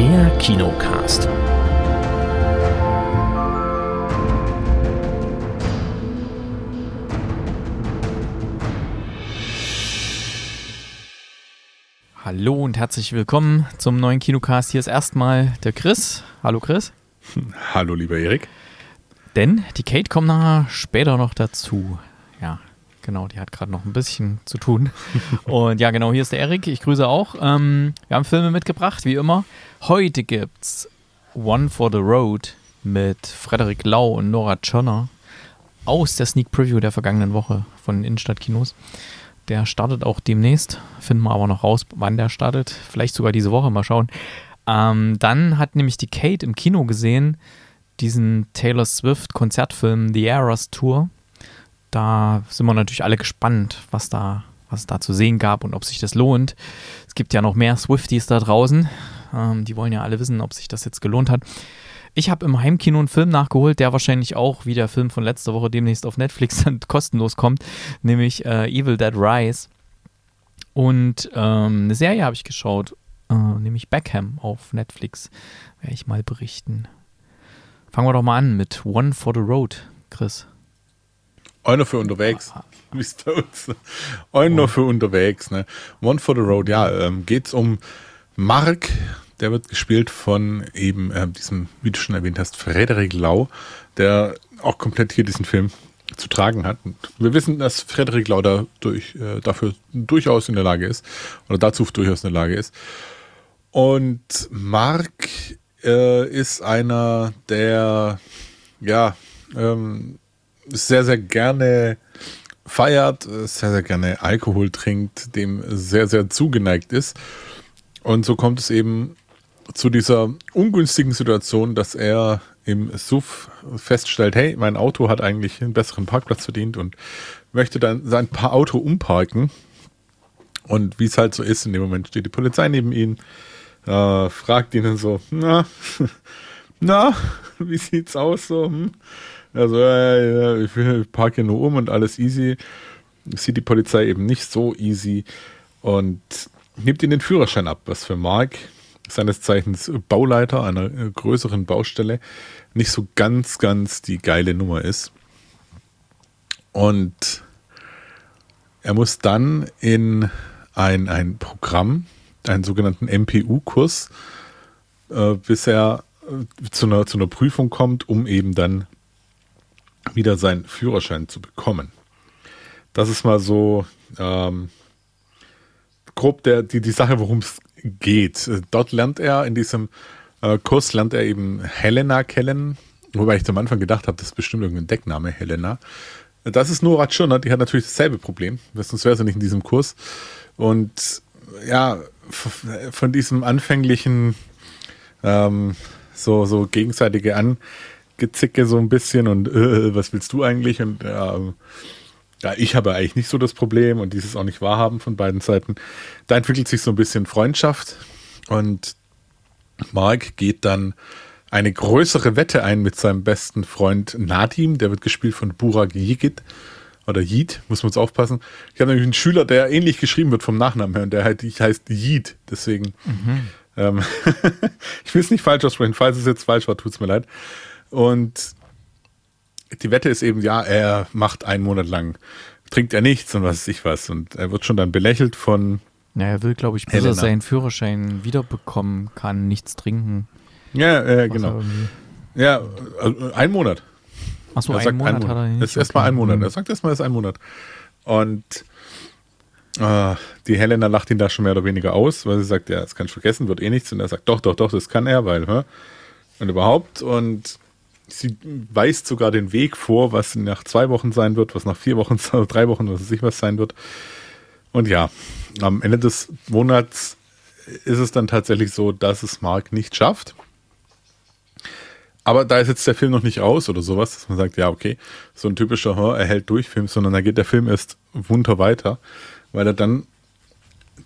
Der Kinocast. Hallo und herzlich willkommen zum neuen Kinocast. Hier ist erstmal der Chris. Hallo Chris. Hallo lieber Erik. Denn die Kate kommt nachher später noch dazu. Ja, genau, die hat gerade noch ein bisschen zu tun. Und ja, genau, hier ist der Erik. Ich grüße auch. Wir haben Filme mitgebracht, wie immer. Heute gibt's One for the Road mit Frederick Lau und Nora Tschirner aus der Sneak Preview der vergangenen Woche von Innenstadtkinos. Der startet auch demnächst, finden wir aber noch raus, wann der startet. Vielleicht sogar diese Woche, mal schauen. Dann hat nämlich die Kate im Kino gesehen, diesen Taylor Swift Konzertfilm The Eras Tour. Da sind wir natürlich alle gespannt, was es da zu sehen gab und ob sich das lohnt. Es gibt ja noch mehr Swifties da draußen. Die wollen ja alle wissen, ob sich das jetzt gelohnt hat. Ich habe im Heimkino einen Film nachgeholt, der wahrscheinlich auch, wie der Film von letzter Woche, demnächst auf Netflix dann kostenlos kommt, nämlich Evil Dead Rise. Und eine Serie habe ich geschaut, nämlich Beckham auf Netflix, werde ich mal berichten. Fangen wir doch mal an mit One for the Road, Chris. Einer für unterwegs, wie es bei uns. Einer für unterwegs, ne? One for the Road, ja, geht's um Mark. Der wird gespielt von eben diesem, wie du schon erwähnt hast, Frederick Lau, der auch komplett hier diesen Film zu tragen hat. Und wir wissen, dass Frederick Lau dafür durchaus in der Lage ist, oder dazu durchaus in der Lage ist. Und Mark ist einer, der ja sehr, sehr gerne feiert, sehr, sehr gerne Alkohol trinkt, dem sehr, sehr zugeneigt ist. Und so kommt es eben zu dieser ungünstigen Situation, dass er im Suff feststellt, hey, mein Auto hat eigentlich einen besseren Parkplatz verdient und möchte dann sein Auto umparken. Und wie es halt so ist, in dem Moment steht die Polizei neben ihm, fragt ihn dann so, na, wie sieht's aus so? Also, ich parke nur um und alles easy. Das sieht die Polizei eben nicht so easy und nimmt ihn den Führerschein ab, was für Mark, seines Zeichens Bauleiter einer größeren Baustelle, nicht so ganz, ganz die geile Nummer ist. Und er muss dann in ein Programm, einen sogenannten MPU-Kurs, bis er zu einer Prüfung kommt, um eben dann wieder seinen Führerschein zu bekommen. Das ist mal so grob die Sache, worum es geht. Dort lernt er, in diesem Kurs lernt er eben Helena kennen, wobei ich am Anfang gedacht habe, das ist bestimmt irgendein Deckname, Helena. Das ist Nora Tschirner, die hat natürlich dasselbe Problem, sonst wäre sie nicht in diesem Kurs. Und ja, von diesem anfänglichen so gegenseitige Angezicke so ein bisschen und was willst du eigentlich und ja, ich habe eigentlich nicht so das Problem und dieses auch nicht wahrhaben von beiden Seiten. Da entwickelt sich so ein bisschen Freundschaft und Mark geht dann eine größere Wette ein mit seinem besten Freund Nadim, der wird gespielt von Burak Yigit oder Yid, muss man jetzt aufpassen. Ich habe nämlich einen Schüler, der ähnlich geschrieben wird vom Nachnamen her und der heißt Yid, deswegen ich will es nicht falsch aussprechen, falls es jetzt falsch war, tut es mir leid. Und die Wette ist eben, ja, er macht einen Monat lang, trinkt er nichts und was weiß ich was. Und er wird schon dann belächelt von er will, glaube ich, bis er seinen Führerschein wiederbekommen kann, nichts trinken. Ja, genau. Ja, also einen Monat. Achso, einen Monat hat er nicht. Das ist erstmal ein Monat. Er sagt erstmal, es ist ein Monat. Und die Helena lacht ihn da schon mehr oder weniger aus, weil sie sagt, ja, das kannst du vergessen, wird eh nichts. Und er sagt, doch, das kann er, weil, und überhaupt. Und sie weist sogar den Weg vor, was nach 2 Wochen sein wird, was nach 4 Wochen, 3 Wochen, was weiß ich was sein wird. Und ja, am Ende des Monats ist es dann tatsächlich so, dass es Mark nicht schafft. Aber da ist jetzt der Film noch nicht aus oder sowas, dass man sagt, ja okay, so ein typischer er hält durch Film, sondern da geht der Film erst munter weiter, weil er dann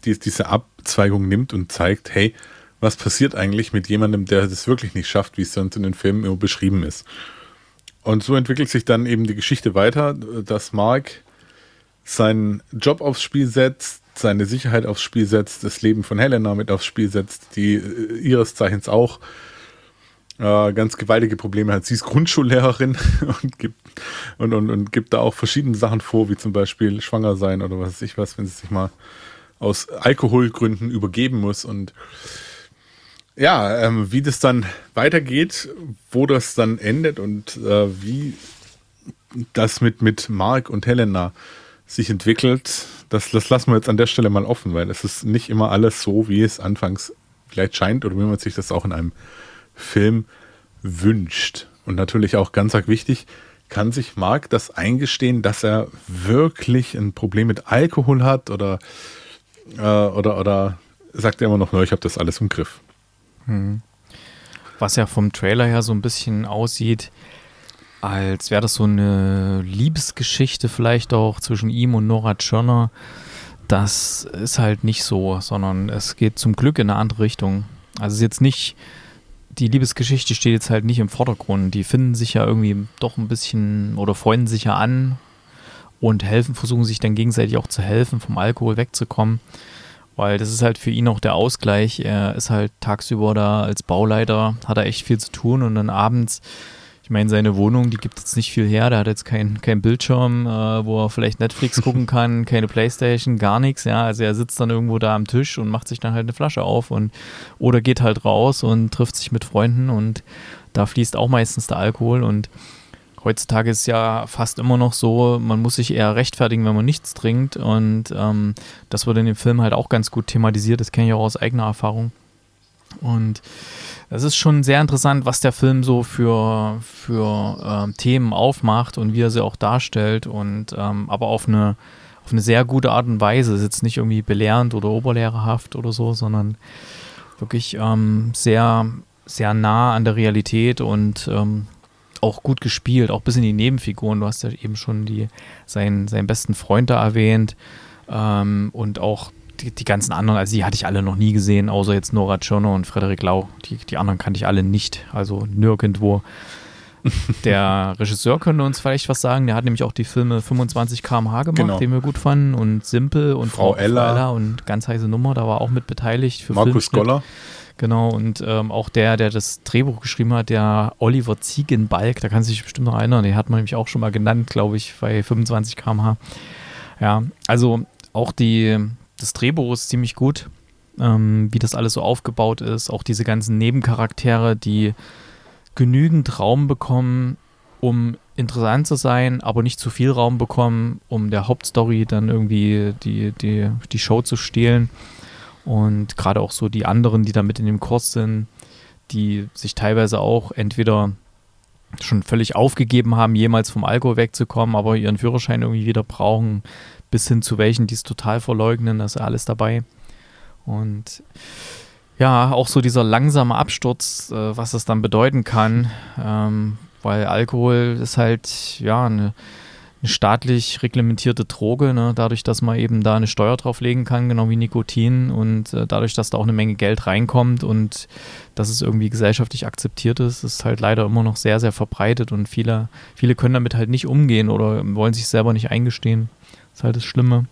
diese Abzweigung nimmt und zeigt, hey, was passiert eigentlich mit jemandem, der das wirklich nicht schafft, wie es sonst in den Filmen immer beschrieben ist. Und so entwickelt sich dann eben die Geschichte weiter, dass Mark seinen Job aufs Spiel setzt, seine Sicherheit aufs Spiel setzt, das Leben von Helena mit aufs Spiel setzt, die ihres Zeichens auch ganz gewaltige Probleme hat. Sie ist Grundschullehrerin und gibt da auch verschiedene Sachen vor, wie zum Beispiel schwanger sein oder was weiß ich was, wenn sie sich mal aus Alkoholgründen übergeben muss. Und ja, wie das dann weitergeht, wo das dann endet und wie das mit Mark und Helena sich entwickelt, das lassen wir jetzt an der Stelle mal offen, weil es ist nicht immer alles so, wie es anfangs vielleicht scheint oder wie man sich das auch in einem Film wünscht. Und natürlich auch ganz wichtig, kann sich Mark das eingestehen, dass er wirklich ein Problem mit Alkohol hat oder sagt er immer noch, ich habe das alles im Griff. Was ja vom Trailer her so ein bisschen aussieht, als wäre das so eine Liebesgeschichte vielleicht auch zwischen ihm und Nora Tschirner. Das ist halt nicht so, sondern es geht zum Glück in eine andere Richtung. Also es ist jetzt nicht, die Liebesgeschichte steht jetzt halt nicht im Vordergrund. Die finden sich ja irgendwie doch ein bisschen oder freunden sich ja an und versuchen sich dann gegenseitig auch zu helfen, vom Alkohol wegzukommen. Weil das ist halt für ihn auch der Ausgleich. Er ist halt tagsüber da als Bauleiter, hat er echt viel zu tun und dann abends, ich meine, seine Wohnung, die gibt jetzt nicht viel her, der hat jetzt kein Bildschirm, wo er vielleicht Netflix gucken kann, keine Playstation, gar nichts, ja, also er sitzt dann irgendwo da am Tisch und macht sich dann halt eine Flasche auf oder geht halt raus und trifft sich mit Freunden und da fließt auch meistens der Alkohol. Und heutzutage ist es ja fast immer noch so, man muss sich eher rechtfertigen, wenn man nichts trinkt, und das wird in dem Film halt auch ganz gut thematisiert, das kenne ich auch aus eigener Erfahrung. Und das ist schon sehr interessant, was der Film so für Themen aufmacht und wie er sie auch darstellt, und aber auf eine sehr gute Art und Weise. Ist jetzt nicht irgendwie belehrend oder oberlehrerhaft oder so, sondern wirklich sehr, sehr nah an der Realität und auch gut gespielt, auch bis in die Nebenfiguren. Du hast ja eben schon seinen besten Freund da erwähnt, und auch die ganzen anderen, also die hatte ich alle noch nie gesehen, außer jetzt Nora Tschirner und Frederick Lau. Die anderen kannte ich alle nicht, also nirgendwo. Der Regisseur könnte uns vielleicht was sagen, der hat nämlich auch die Filme 25 km/h gemacht, genau, den wir gut fanden, und Simpel und Frau Ella und ganz heiße Nummer, da war auch mit beteiligt. Für Markus Goller. Genau, und auch der das Drehbuch geschrieben hat, der Oliver Ziegenbalg, da kann sich bestimmt noch erinnern, den hat man nämlich auch schon mal genannt, glaube ich, bei 25 km/h. Ja, also auch das Drehbuch ist ziemlich gut, wie das alles so aufgebaut ist. Auch diese ganzen Nebencharaktere, die genügend Raum bekommen, um interessant zu sein, aber nicht zu viel Raum bekommen, um der Hauptstory dann irgendwie die Show zu stehlen. Und gerade auch so die anderen, die da mit in dem Kurs sind, die sich teilweise auch entweder schon völlig aufgegeben haben, jemals vom Alkohol wegzukommen, aber ihren Führerschein irgendwie wieder brauchen, bis hin zu welchen, die es total verleugnen, das ist alles dabei. Und ja, auch so dieser langsame Absturz, was das dann bedeuten kann, weil Alkohol ist halt ja eine staatlich reglementierte Droge, ne? Dadurch, dass man eben da eine Steuer drauflegen kann, genau wie Nikotin, und dadurch, dass da auch eine Menge Geld reinkommt und dass es irgendwie gesellschaftlich akzeptiert ist, ist halt leider immer noch sehr, sehr verbreitet, und viele können damit halt nicht umgehen oder wollen sich selber nicht eingestehen. Das ist halt das Schlimme.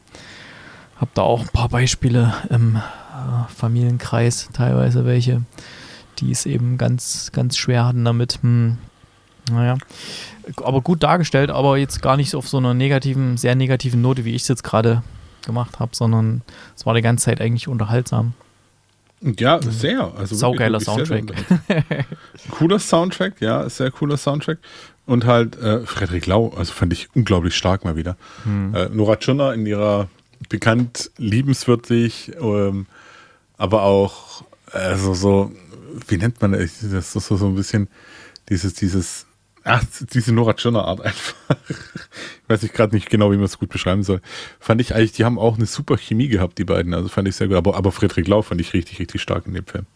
Hab da auch ein paar Beispiele im Familienkreis, teilweise welche, die es eben ganz, ganz schwer hatten damit. Naja, aber gut dargestellt, aber jetzt gar nicht auf so einer negativen, sehr negativen Note, wie ich es jetzt gerade gemacht habe, sondern es war die ganze Zeit eigentlich unterhaltsam. Ja, sehr. Also saugeiler Soundtrack. Sehr cooler Soundtrack, ja, sehr cooler Soundtrack. Und halt Frederick Lau, also fand ich unglaublich stark mal wieder. Nora Tschirner in ihrer bekannt liebenswürdig, aber auch, also so, wie nennt man das? Das ist so ein bisschen diese Nora Tschirner Art einfach. Weiß ich gerade nicht genau, wie man es gut beschreiben soll. Fand ich eigentlich, die haben auch eine super Chemie gehabt, die beiden. Also fand ich sehr gut. Aber Frederick Lau fand ich richtig, richtig stark in dem Film.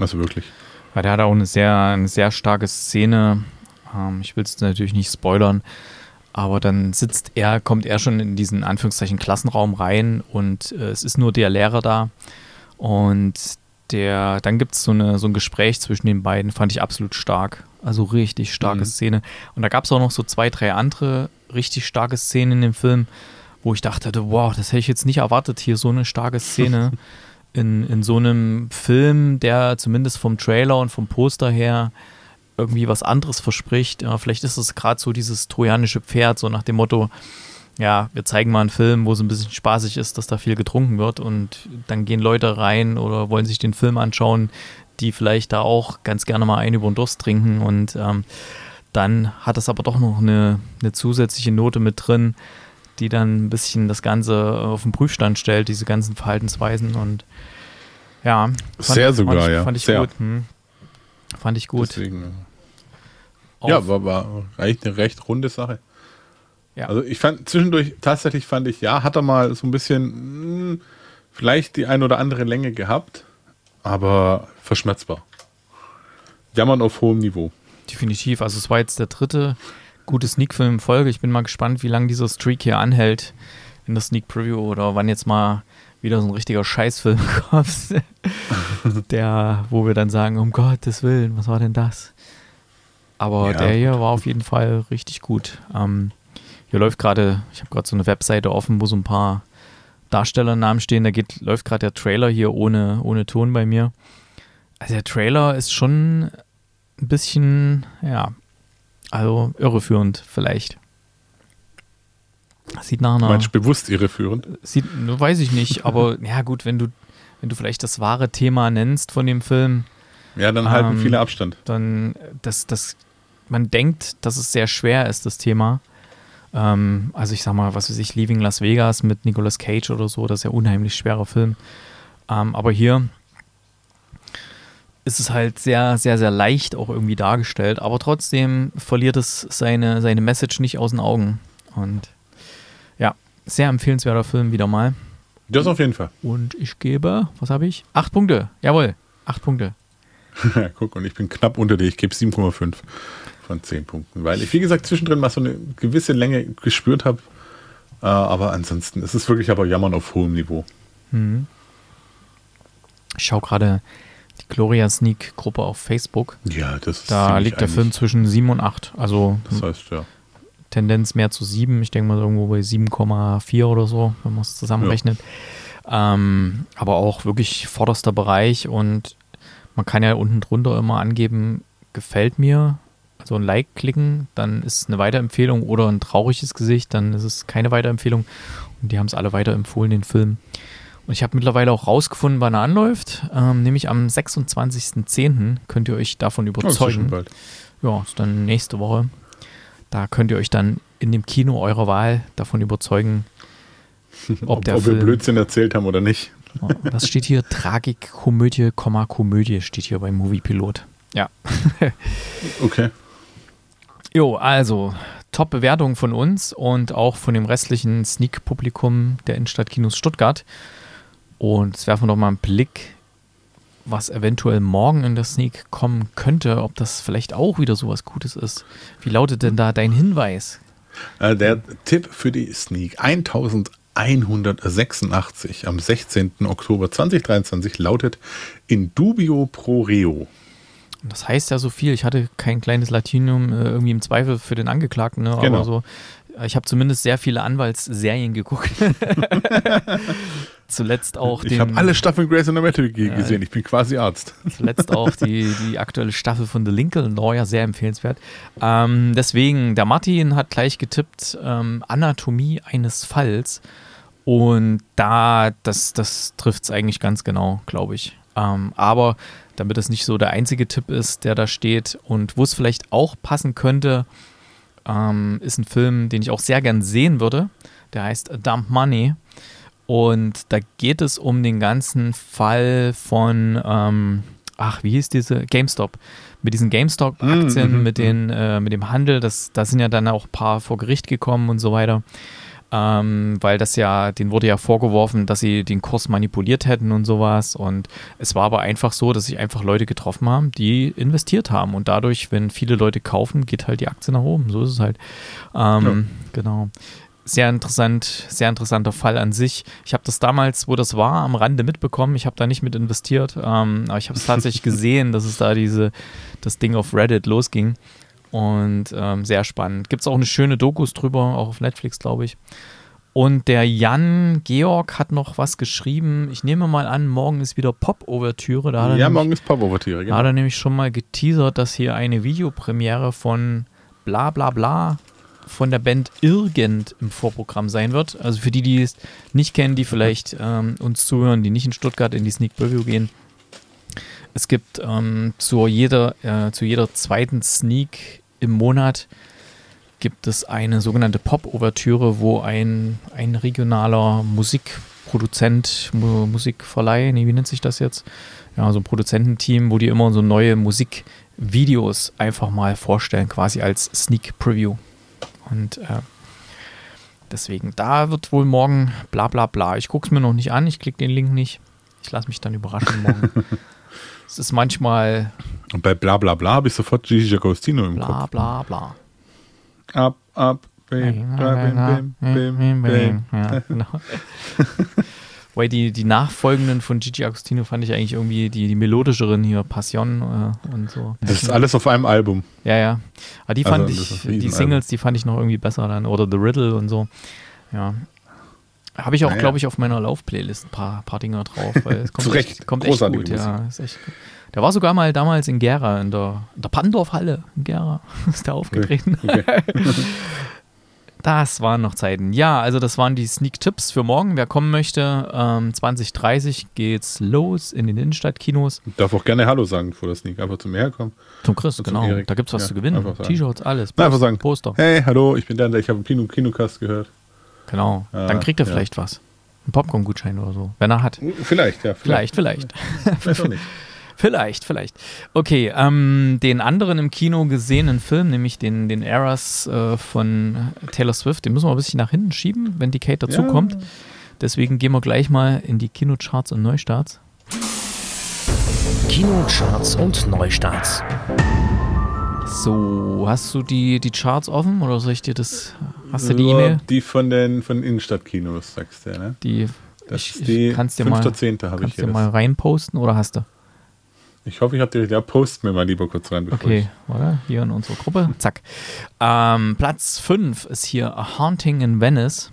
Also wirklich. Ja, der hat auch eine sehr starke Szene. Ich will es natürlich nicht spoilern, aber dann kommt er schon in diesen Anführungszeichen Klassenraum rein, und es ist nur der Lehrer da, und dann gibt es so ein Gespräch zwischen den beiden, fand ich absolut stark, also richtig starke Szene, und da gab es auch noch so zwei, drei andere richtig starke Szenen in dem Film, wo ich dachte, wow, das hätte ich jetzt nicht erwartet, hier so eine starke Szene in so einem Film, der zumindest vom Trailer und vom Poster her irgendwie was anderes verspricht. Ja, vielleicht ist es gerade so dieses trojanische Pferd, so nach dem Motto, ja, wir zeigen mal einen Film, wo es ein bisschen spaßig ist, dass da viel getrunken wird und dann gehen Leute rein oder wollen sich den Film anschauen, die vielleicht da auch ganz gerne mal einen über den Durst trinken und dann hat das aber doch noch eine zusätzliche Note mit drin, die dann ein bisschen das Ganze auf den Prüfstand stellt, diese ganzen Verhaltensweisen und ja. Fand ich gut. Deswegen, ja, war eigentlich eine recht runde Sache. Ja. Also ich fand zwischendurch, hat er mal so ein bisschen vielleicht die ein oder andere Länge gehabt, aber verschmerzbar. Jammern auf hohem Niveau. Definitiv, also es war jetzt der dritte gute Sneak-Film in Folge. Ich bin mal gespannt, wie lange dieser Streak hier anhält in der Sneak-Preview oder wann jetzt mal wieder so ein richtiger Scheißfilm kommt, wo wir dann sagen, um Gottes Willen, was war denn das? Aber ja, der hier war auf jeden Fall richtig gut. Hier läuft gerade, ich habe gerade so eine Webseite offen, wo so ein paar Darstellernamen stehen, läuft gerade der Trailer hier ohne Ton bei mir. Also der Trailer ist schon ein bisschen, irreführend vielleicht. Sieht nach einer... Meinst du bewusst irreführend? Weiß ich nicht, aber ja gut, wenn du vielleicht das wahre Thema nennst von dem Film... Ja, dann halten viele Abstand. Dann, man denkt, dass es sehr schwer ist, das Thema. Also ich sag mal, was weiß ich, Leaving Las Vegas mit Nicolas Cage oder so, das ist ja ein unheimlich schwerer Film. Aber hier... ist es halt sehr, sehr, sehr leicht auch irgendwie dargestellt, aber trotzdem verliert es seine Message nicht aus den Augen. Und ja, sehr empfehlenswerter Film wieder mal. Das auf jeden Fall. Und ich gebe, 8 Punkte. Jawohl, 8 Punkte. Guck, und ich bin knapp unter dir, ich gebe 7,5 von 10 Punkten, weil ich, wie gesagt, zwischendrin mal so eine gewisse Länge gespürt habe, aber ansonsten ist es wirklich aber Jammern auf hohem Niveau. Ich schaue gerade die Gloria Sneak Gruppe auf Facebook. Ja, das ist da liegt der Film zwischen 7 und 8. Also das heißt, ja. Tendenz mehr zu 7. Ich denke mal irgendwo bei 7,4 oder so, wenn man es zusammenrechnet. Ja. Aber auch wirklich vorderster Bereich und man kann ja unten drunter immer angeben, gefällt mir, also ein Like klicken, dann ist es eine Weiterempfehlung oder ein trauriges Gesicht, dann ist es keine Weiterempfehlung. Und die haben es alle weiterempfohlen, den Film. Und ich habe mittlerweile auch rausgefunden, wann er anläuft. Nämlich am 26.10. könnt ihr euch davon überzeugen. Ja, ist dann nächste Woche. Da könnt ihr euch dann in dem Kino eurer Wahl davon überzeugen, ob wir Blödsinn erzählt haben oder nicht. Was steht hier? Tragik-Komödie, Komödie steht hier beim Moviepilot. Ja. Okay. Jo, also... Top-Bewertungen von uns und auch von dem restlichen Sneak-Publikum der Innenstadtkinos Stuttgart. Und jetzt werfen wir doch mal einen Blick, was eventuell morgen in der Sneak kommen könnte, ob das vielleicht auch wieder sowas Gutes ist. Wie lautet denn da dein Hinweis? Der Tipp für die Sneak 1186 am 16. Oktober 2023 lautet in dubio pro reo. Das heißt ja so viel, ich hatte kein kleines Latinum irgendwie im Zweifel für den Angeklagten, ne? Genau. Aber so, ich habe zumindest sehr viele Anwaltsserien geguckt. Zuletzt auch ich habe alle Staffeln Grey's Anatomy gesehen, ich bin quasi Arzt. Zuletzt auch die aktuelle Staffel von The Lincoln Lawyer, ja, sehr empfehlenswert. Deswegen, der Martin hat gleich getippt, Anatomie eines Falls. Und das trifft es eigentlich ganz genau, glaube ich. Aber damit es nicht so der einzige Tipp ist, der da steht und wo es vielleicht auch passen könnte, ist ein Film, den ich auch sehr gern sehen würde. Der heißt Dump Money und da geht es um den ganzen Fall von, wie hieß diese? GameStop. Mit diesen GameStop-Aktien, mit dem Handel, da sind ja dann auch ein paar vor Gericht gekommen und so weiter. Weil denen wurde ja vorgeworfen, dass sie den Kurs manipuliert hätten und sowas. Und es war aber einfach so, dass sich einfach Leute getroffen haben, die investiert haben. Und dadurch, wenn viele Leute kaufen, geht halt die Aktie nach oben. So ist es halt. Genau. Sehr interessant, sehr interessanter Fall an sich. Ich habe das damals, wo das war, am Rande mitbekommen. Ich habe da nicht mit investiert. Aber ich habe es tatsächlich gesehen, dass es da das Ding auf Reddit losging. Und sehr spannend. Gibt es auch eine schöne Dokus drüber, auch auf Netflix, glaube ich. Und der Jan Georg hat noch was geschrieben. Ich nehme mal an, morgen ist wieder Pop-Overtüre. Ja, morgen ist Pop-Overtüre, genau. Da hat er nämlich schon mal geteasert, dass hier eine Videopremiere von bla bla bla von der Band Irgend im Vorprogramm sein wird. Also für die, die es nicht kennen, die vielleicht uns zuhören, die nicht in Stuttgart in die Sneak Preview gehen. Es gibt zu jeder zweiten Sneak im Monat gibt es eine sogenannte Pop-Overtüre, wo ein regionaler Musikproduzent, Musikverleih, nee, wie nennt sich das jetzt? Ja, so ein Produzententeam, wo die immer so neue Musikvideos einfach mal vorstellen, quasi als Sneak-Preview. Und deswegen, da wird wohl morgen bla bla bla. Ich gucke es mir noch nicht an, ich klicke den Link nicht. Ich lasse mich dann überraschen morgen. Es ist manchmal... Und bei bla bla bla habe ich sofort Gigi Agostino im Kopf. Bla bla bla. Ab, ab, bim, bim, bim, bim, bim. Ja, genau. Weil die Nachfolgenden von Gigi Agostino fand ich eigentlich irgendwie die melodischeren hier, Passion und so. Das ist alles auf einem Album. Ja, ja. Aber die fand die Singles, die fand ich noch irgendwie besser dann. Oder The Riddle und so. Ja. Habe ich auch, glaube ich, auf meiner Lauf-Playlist ein paar Dinger drauf. Weil es kommt zu Recht. Kommt echt gut, ja. Ist echt gut. Der war sogar mal damals in Gera, in der Pandorf-Halle in Gera, ist der aufgetreten. Okay. Das waren noch Zeiten. Ja, also das waren die Sneak-Tipps für morgen. Wer kommen möchte, 20:30 geht's los in den Innenstadtkinos. Ich darf auch gerne Hallo sagen vor der Sneak, einfach zum herkommen. Zum Chris, zum genau. Erik. Da gibt's was zu gewinnen. T-Shirts, alles. Na, einfach sagen, Poster. Hey, hallo, ich bin der, ich habe einen Kinocast gehört. Genau, dann kriegt er vielleicht was. Ein Popcorn-Gutschein oder so, wenn er hat. Vielleicht. Vielleicht auch nicht. Vielleicht. Okay, den anderen im Kino gesehenen Film, nämlich den Eras von Taylor Swift, den müssen wir ein bisschen nach hinten schieben, wenn die Kate dazukommt. Ja. Deswegen gehen wir gleich mal in die Kinocharts und Neustarts. Kinocharts und Neustarts. So, hast du die Charts offen oder soll ich dir das? Hast du die E-Mail? Die von Innenstadtkinos, sagst du, ne? Die 5.10. habe ich hier. Kannst du mal reinposten oder hast du? Ich hoffe, ich habe dir, post mir mal lieber kurz rein. Okay, oder? Hier in unserer Gruppe. Zack. Platz 5 ist hier A Haunting in Venice.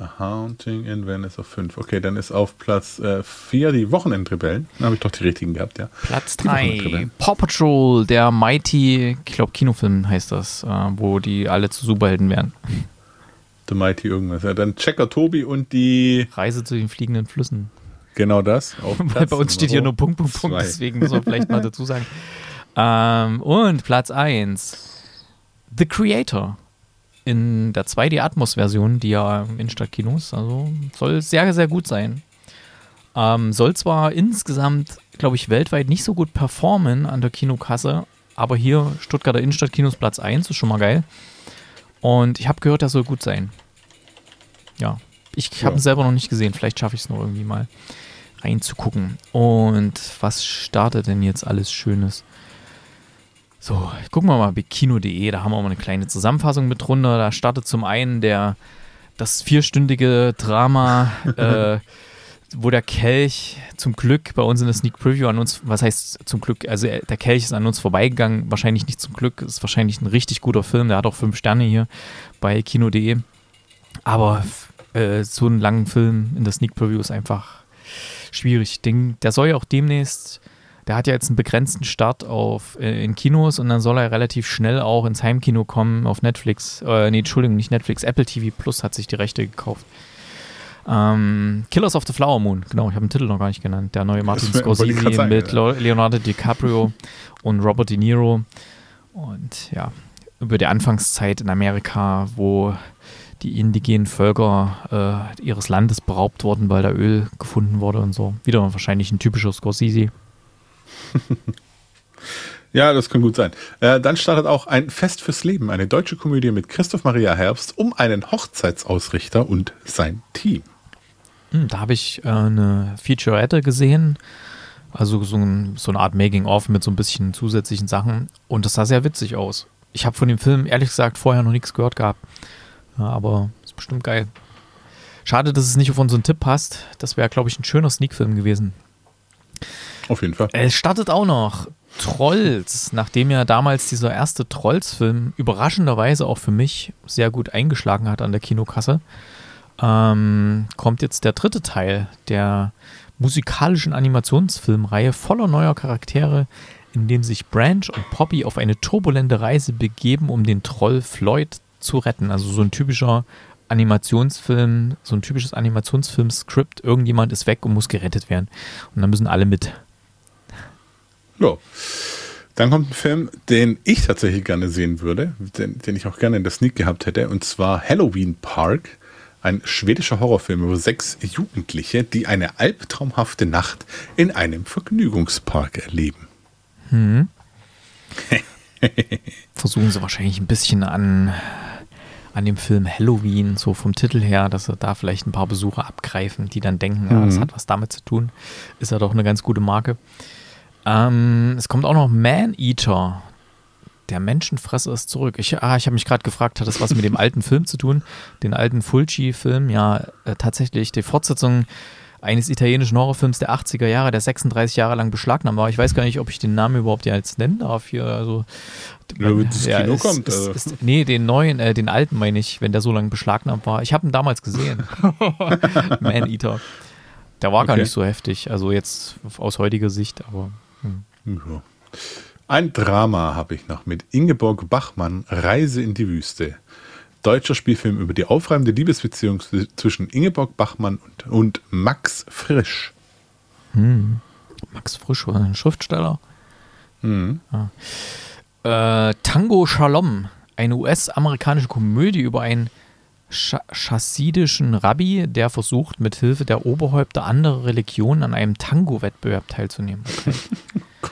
A Haunting in Venice auf 5. Okay, dann ist auf Platz 4 die Wochenendrebellen. Da habe ich doch die richtigen gehabt, ja. Platz 3, Paw Patrol, der Mighty, ich glaube Kinofilm heißt das, wo die alle zu Superhelden werden. The Mighty irgendwas. Ja, dann Checker Tobi und die... Reise zu den fliegenden Flüssen. Genau das. Weil bei uns steht hier nur Punkt, Punkt, Punkt, deswegen muss man vielleicht mal dazu sagen. Und Platz 1, The Creator in der 2D-Atmos-Version, die ja in Stadtkinos, also soll sehr, sehr gut sein. Soll zwar insgesamt, glaube ich, weltweit nicht so gut performen an der Kinokasse, aber hier Stuttgarter Innenstadtkinos Platz 1 ist schon mal geil. Und ich habe gehört, das soll gut sein. Ja. Ich habe es selber noch nicht gesehen. Vielleicht schaffe ich es noch irgendwie mal reinzugucken. Und was startet denn jetzt alles Schönes? So, gucken wir mal bei kino.de. Da haben wir mal eine kleine Zusammenfassung mit drunter. Da startet zum einen das vierstündige Drama, wo der Kelch zum Glück bei uns in der Sneak Preview an uns, was heißt zum Glück, also der Kelch ist an uns vorbeigegangen. Wahrscheinlich nicht zum Glück. Ist wahrscheinlich ein richtig guter Film. Der hat auch 5 Sterne hier bei kino.de. Aber... so einen langen Film in der Sneak Preview ist einfach schwierig. Der soll ja auch demnächst, der hat ja jetzt einen begrenzten Start in Kinos und dann soll er relativ schnell auch ins Heimkino kommen auf Netflix. Apple TV Plus hat sich die Rechte gekauft. Killers of the Flower Moon, genau, ich habe den Titel noch gar nicht genannt. Der neue Martin Scorsese mit Leonardo DiCaprio und Robert De Niro. Und ja, über die Anfangszeit in Amerika, wo die indigenen Völker ihres Landes beraubt wurden, weil da Öl gefunden wurde und so. Wieder wahrscheinlich ein typischer Scorsese. Ja, das kann gut sein. Dann startet auch ein Fest fürs Leben, eine deutsche Komödie mit Christoph Maria Herbst um einen Hochzeitsausrichter und sein Team. Da habe ich eine Featurette gesehen, also so eine Art Making-of mit so ein bisschen zusätzlichen Sachen und das sah sehr witzig aus. Ich habe von dem Film ehrlich gesagt vorher noch nichts gehört gehabt. Ja, aber ist bestimmt geil. Schade, dass es nicht auf unseren Tipp passt. Das wäre, glaube ich, ein schöner Sneak-Film gewesen. Auf jeden Fall. Es startet auch noch Trolls, nachdem ja damals dieser erste Trolls-Film überraschenderweise auch für mich sehr gut eingeschlagen hat an der Kinokasse, kommt jetzt der dritte Teil der musikalischen Animationsfilmreihe voller neuer Charaktere, in dem sich Branch und Poppy auf eine turbulente Reise begeben, um den Troll Floyd zu retten. Also so ein typischer Animationsfilm, so ein typisches Animationsfilm-Skript, irgendjemand ist weg und muss gerettet werden. Und dann müssen alle mit. Ja. Dann kommt ein Film, den ich tatsächlich gerne sehen würde, den ich auch gerne in der Sneak gehabt hätte, und zwar Halloween Park. Ein schwedischer Horrorfilm über 6 Jugendliche, die eine albtraumhafte Nacht in einem Vergnügungspark erleben. Hm. Versuchen sie wahrscheinlich ein bisschen an dem Film Halloween, so vom Titel her, dass sie da vielleicht ein paar Besucher abgreifen, die dann denken, ja, das hat was damit zu tun. Ist ja doch eine ganz gute Marke. Es kommt auch noch Man-Eater. Der Menschenfresser ist zurück. Ich habe mich gerade gefragt, hat das was mit dem alten Film zu tun? Den alten Fulci-Film, ja, tatsächlich die Fortsetzung eines italienischen Horrorfilms der 80er Jahre, der 36 Jahre lang beschlagnahmt war. Ich weiß gar nicht, ob ich den Namen überhaupt jetzt nennen darf hier. Also, ja, wenn das Kino kommt. Nee, den alten meine ich, wenn der so lange beschlagnahmt war. Ich habe ihn damals gesehen. Man-Eater. Der war gar nicht so heftig, also jetzt aus heutiger Sicht, aber... Ja. Ein Drama habe ich noch mit Ingeborg Bachmann, Reise in die Wüste. Deutscher Spielfilm über die aufreibende Liebesbeziehung zwischen Ingeborg Bachmann und Max Frisch. Hm. Max Frisch war ein Schriftsteller. Hm. Ja. Tango Shalom, eine US-amerikanische Komödie über einen chassidischen Rabbi, der versucht, mit Hilfe der Oberhäupter anderer Religionen an einem Tango-Wettbewerb teilzunehmen. Okay.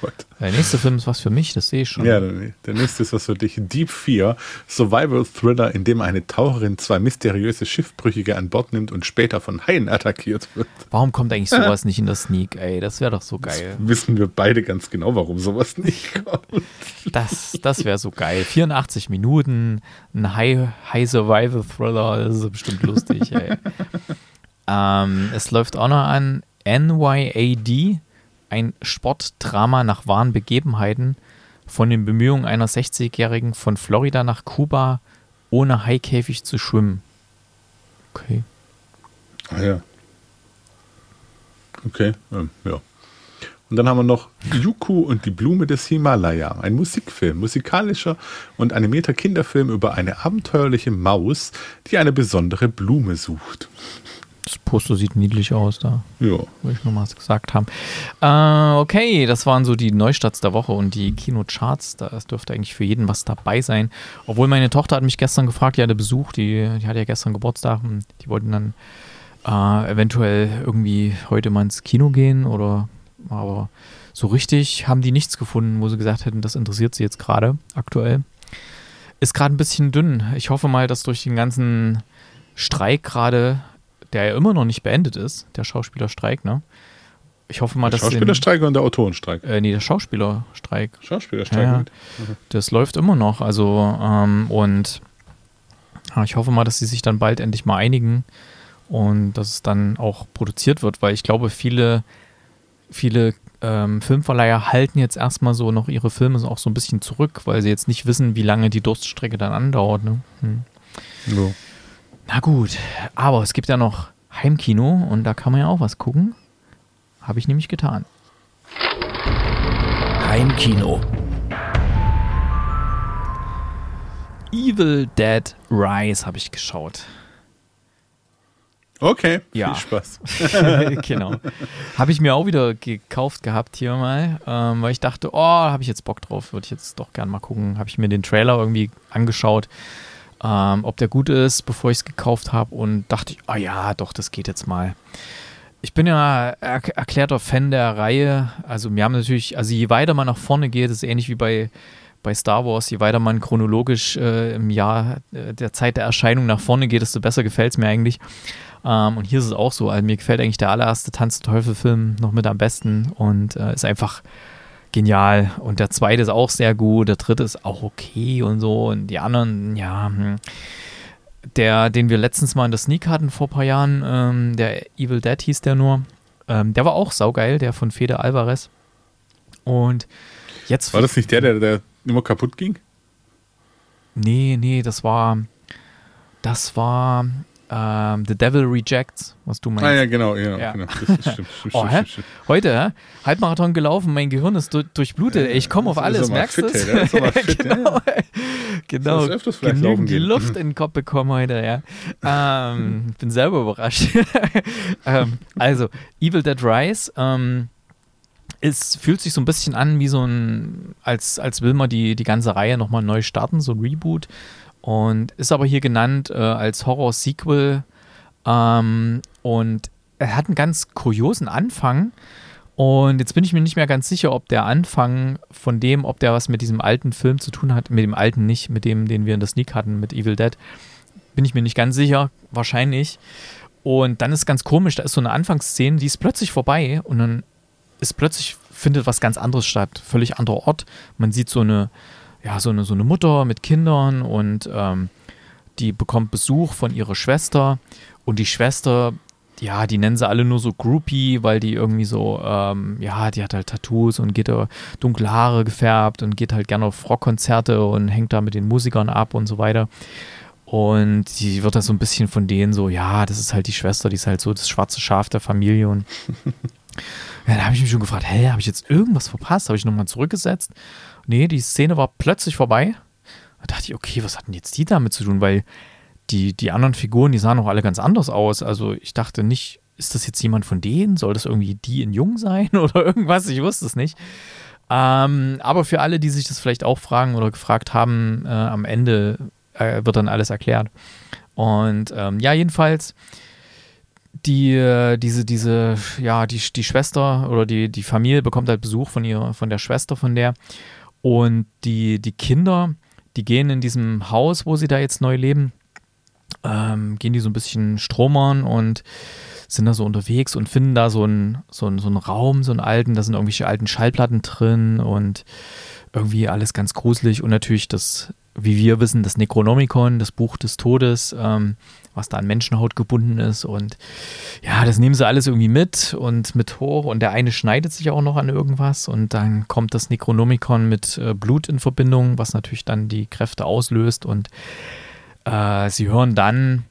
Gott. Der nächste Film ist was für mich, das sehe ich schon. Ja, der nächste ist was für dich. Deep 4, Survival-Thriller, in dem eine Taucherin 2 mysteriöse Schiffbrüchige an Bord nimmt und später von Haien attackiert wird. Warum kommt eigentlich sowas nicht in der Sneak, ey? Das wäre doch so geil. Das wissen wir beide ganz genau, warum sowas nicht kommt. Das wäre so geil. 84 Minuten, ein High-Survival-Thriller, das ist bestimmt lustig, ey. Es läuft auch noch an NYAD, ein Sportdrama nach wahren Begebenheiten von den Bemühungen einer 60-Jährigen von Florida nach Kuba ohne Haikäfig zu schwimmen. Okay. Ah ja. Okay, ja. Und dann haben wir noch Yuku und die Blume des Himalaya, ein Musikfilm, musikalischer und animierter Kinderfilm über eine abenteuerliche Maus, die eine besondere Blume sucht. Das Poster sieht niedlich aus da. Ja. Wollte ich nochmal gesagt haben. Okay, das waren so die Neustarts der Woche und die Kinocharts. Da dürfte eigentlich für jeden was dabei sein. Obwohl meine Tochter hat mich gestern gefragt, die hatte Besuch, die hatte ja gestern Geburtstag und die wollten dann eventuell irgendwie heute mal ins Kino gehen oder, aber so richtig haben die nichts gefunden, wo sie gesagt hätten, das interessiert sie jetzt gerade aktuell. Ist gerade ein bisschen dünn. Ich hoffe mal, dass durch den ganzen Streik gerade, der ja immer noch nicht beendet ist, der Schauspielerstreik, ne? Ich hoffe mal, dass... Der Schauspielerstreik und der Autorenstreik? Nee, der Schauspielerstreik. Schauspielerstreik, ja, okay. Das läuft immer noch, also und ich hoffe mal, dass sie sich dann bald endlich mal einigen und dass es dann auch produziert wird, weil ich glaube, viele Filmverleiher halten jetzt erstmal so noch ihre Filme auch so ein bisschen zurück, weil sie jetzt nicht wissen, wie lange die Durststrecke dann andauert, ne? So. Na gut, aber es gibt ja noch Heimkino und da kann man ja auch was gucken. Habe ich nämlich getan. Heimkino. Evil Dead Rise habe ich geschaut. Okay, ja. Viel Spaß. Genau. Habe ich mir auch wieder gekauft gehabt hier mal, weil ich dachte, habe ich jetzt Bock drauf, würde ich jetzt doch gerne mal gucken. Habe ich mir den Trailer irgendwie angeschaut. Ob der gut ist, bevor ich es gekauft habe und dachte ich, ja, doch, das geht jetzt mal. Ich bin ja erklärter Fan der Reihe, also wir haben natürlich, also je weiter man nach vorne geht, ist ähnlich wie bei Star Wars, je weiter man chronologisch im Jahr der Zeit der Erscheinung nach vorne geht, desto besser gefällt es mir eigentlich. Und hier ist es auch so, also mir gefällt eigentlich der allererste Tanz-Teufel-Film noch mit am besten und ist einfach genial. Und der zweite ist auch sehr gut, der dritte ist auch okay und so. Und die anderen, ja, den wir letztens mal in der Sneak hatten vor ein paar Jahren, der Evil Dead hieß der nur, der war auch saugeil, der von Fede Alvarez. Und Jetzt war das nicht der immer kaputt ging? Nee, das war The Devil Rejects, was du meinst. Ah ja, genau. Das stimmt. Heute, Halbmarathon gelaufen, mein Gehirn ist durchblutet. Ich komme auf alles, merkst du das? Genau, genügend Luft in den Kopf bekommen heute, ja. Bin selber überrascht. Also, Evil Dead Rise, es fühlt sich so ein bisschen an wie so ein, als will man die ganze Reihe nochmal neu starten, so ein Reboot. Und ist aber hier genannt als Horror-Sequel und er hat einen ganz kuriosen Anfang und jetzt bin ich mir nicht mehr ganz sicher, ob der Anfang von dem, ob der was mit diesem alten Film zu tun hat, mit dem alten nicht, mit dem, den wir in der Sneak hatten, mit Evil Dead, bin ich mir nicht ganz sicher, wahrscheinlich. Und dann ist ganz komisch, da ist so eine Anfangsszene, die ist plötzlich vorbei und dann ist plötzlich, findet was ganz anderes statt, völlig anderer Ort, man sieht so eine Mutter mit Kindern und die bekommt Besuch von ihrer Schwester und die Schwester, ja, die nennen sie alle nur so Groupie, weil die irgendwie so, die hat halt Tattoos und geht da dunkle Haare gefärbt und geht halt gerne auf Rockkonzerte und hängt da mit den Musikern ab und so weiter. Und die wird dann so ein bisschen von denen so, ja, das ist halt die Schwester, die ist halt so das schwarze Schaf der Familie und ja, da habe ich mich schon gefragt, habe ich jetzt irgendwas verpasst? Habe ich nochmal zurückgesetzt? Nee, die Szene war plötzlich vorbei. Da dachte ich, okay, was hatten jetzt die damit zu tun? Weil die anderen Figuren, die sahen auch alle ganz anders aus. Also ich dachte nicht, ist das jetzt jemand von denen? Soll das irgendwie die in Jung sein oder irgendwas? Ich wusste es nicht. Aber für alle, die sich das vielleicht auch fragen oder gefragt haben, am Ende wird dann alles erklärt. Und jedenfalls... Die Schwester oder die Familie bekommt halt Besuch von der Schwester von der und die Kinder, die gehen in diesem Haus, wo sie da jetzt neu leben, gehen die so ein bisschen stromern und sind da so unterwegs und finden da so einen Raum, so einen alten, da sind irgendwelche alten Schallplatten drin und irgendwie alles ganz gruselig und natürlich das, wie wir wissen, das Necronomicon, das Buch des Todes, was da an Menschenhaut gebunden ist und ja, das nehmen sie alles irgendwie mit und mit hoch und der eine schneidet sich auch noch an irgendwas und dann kommt das Necronomicon mit Blut in Verbindung, was natürlich dann die Kräfte auslöst und sie hören dann,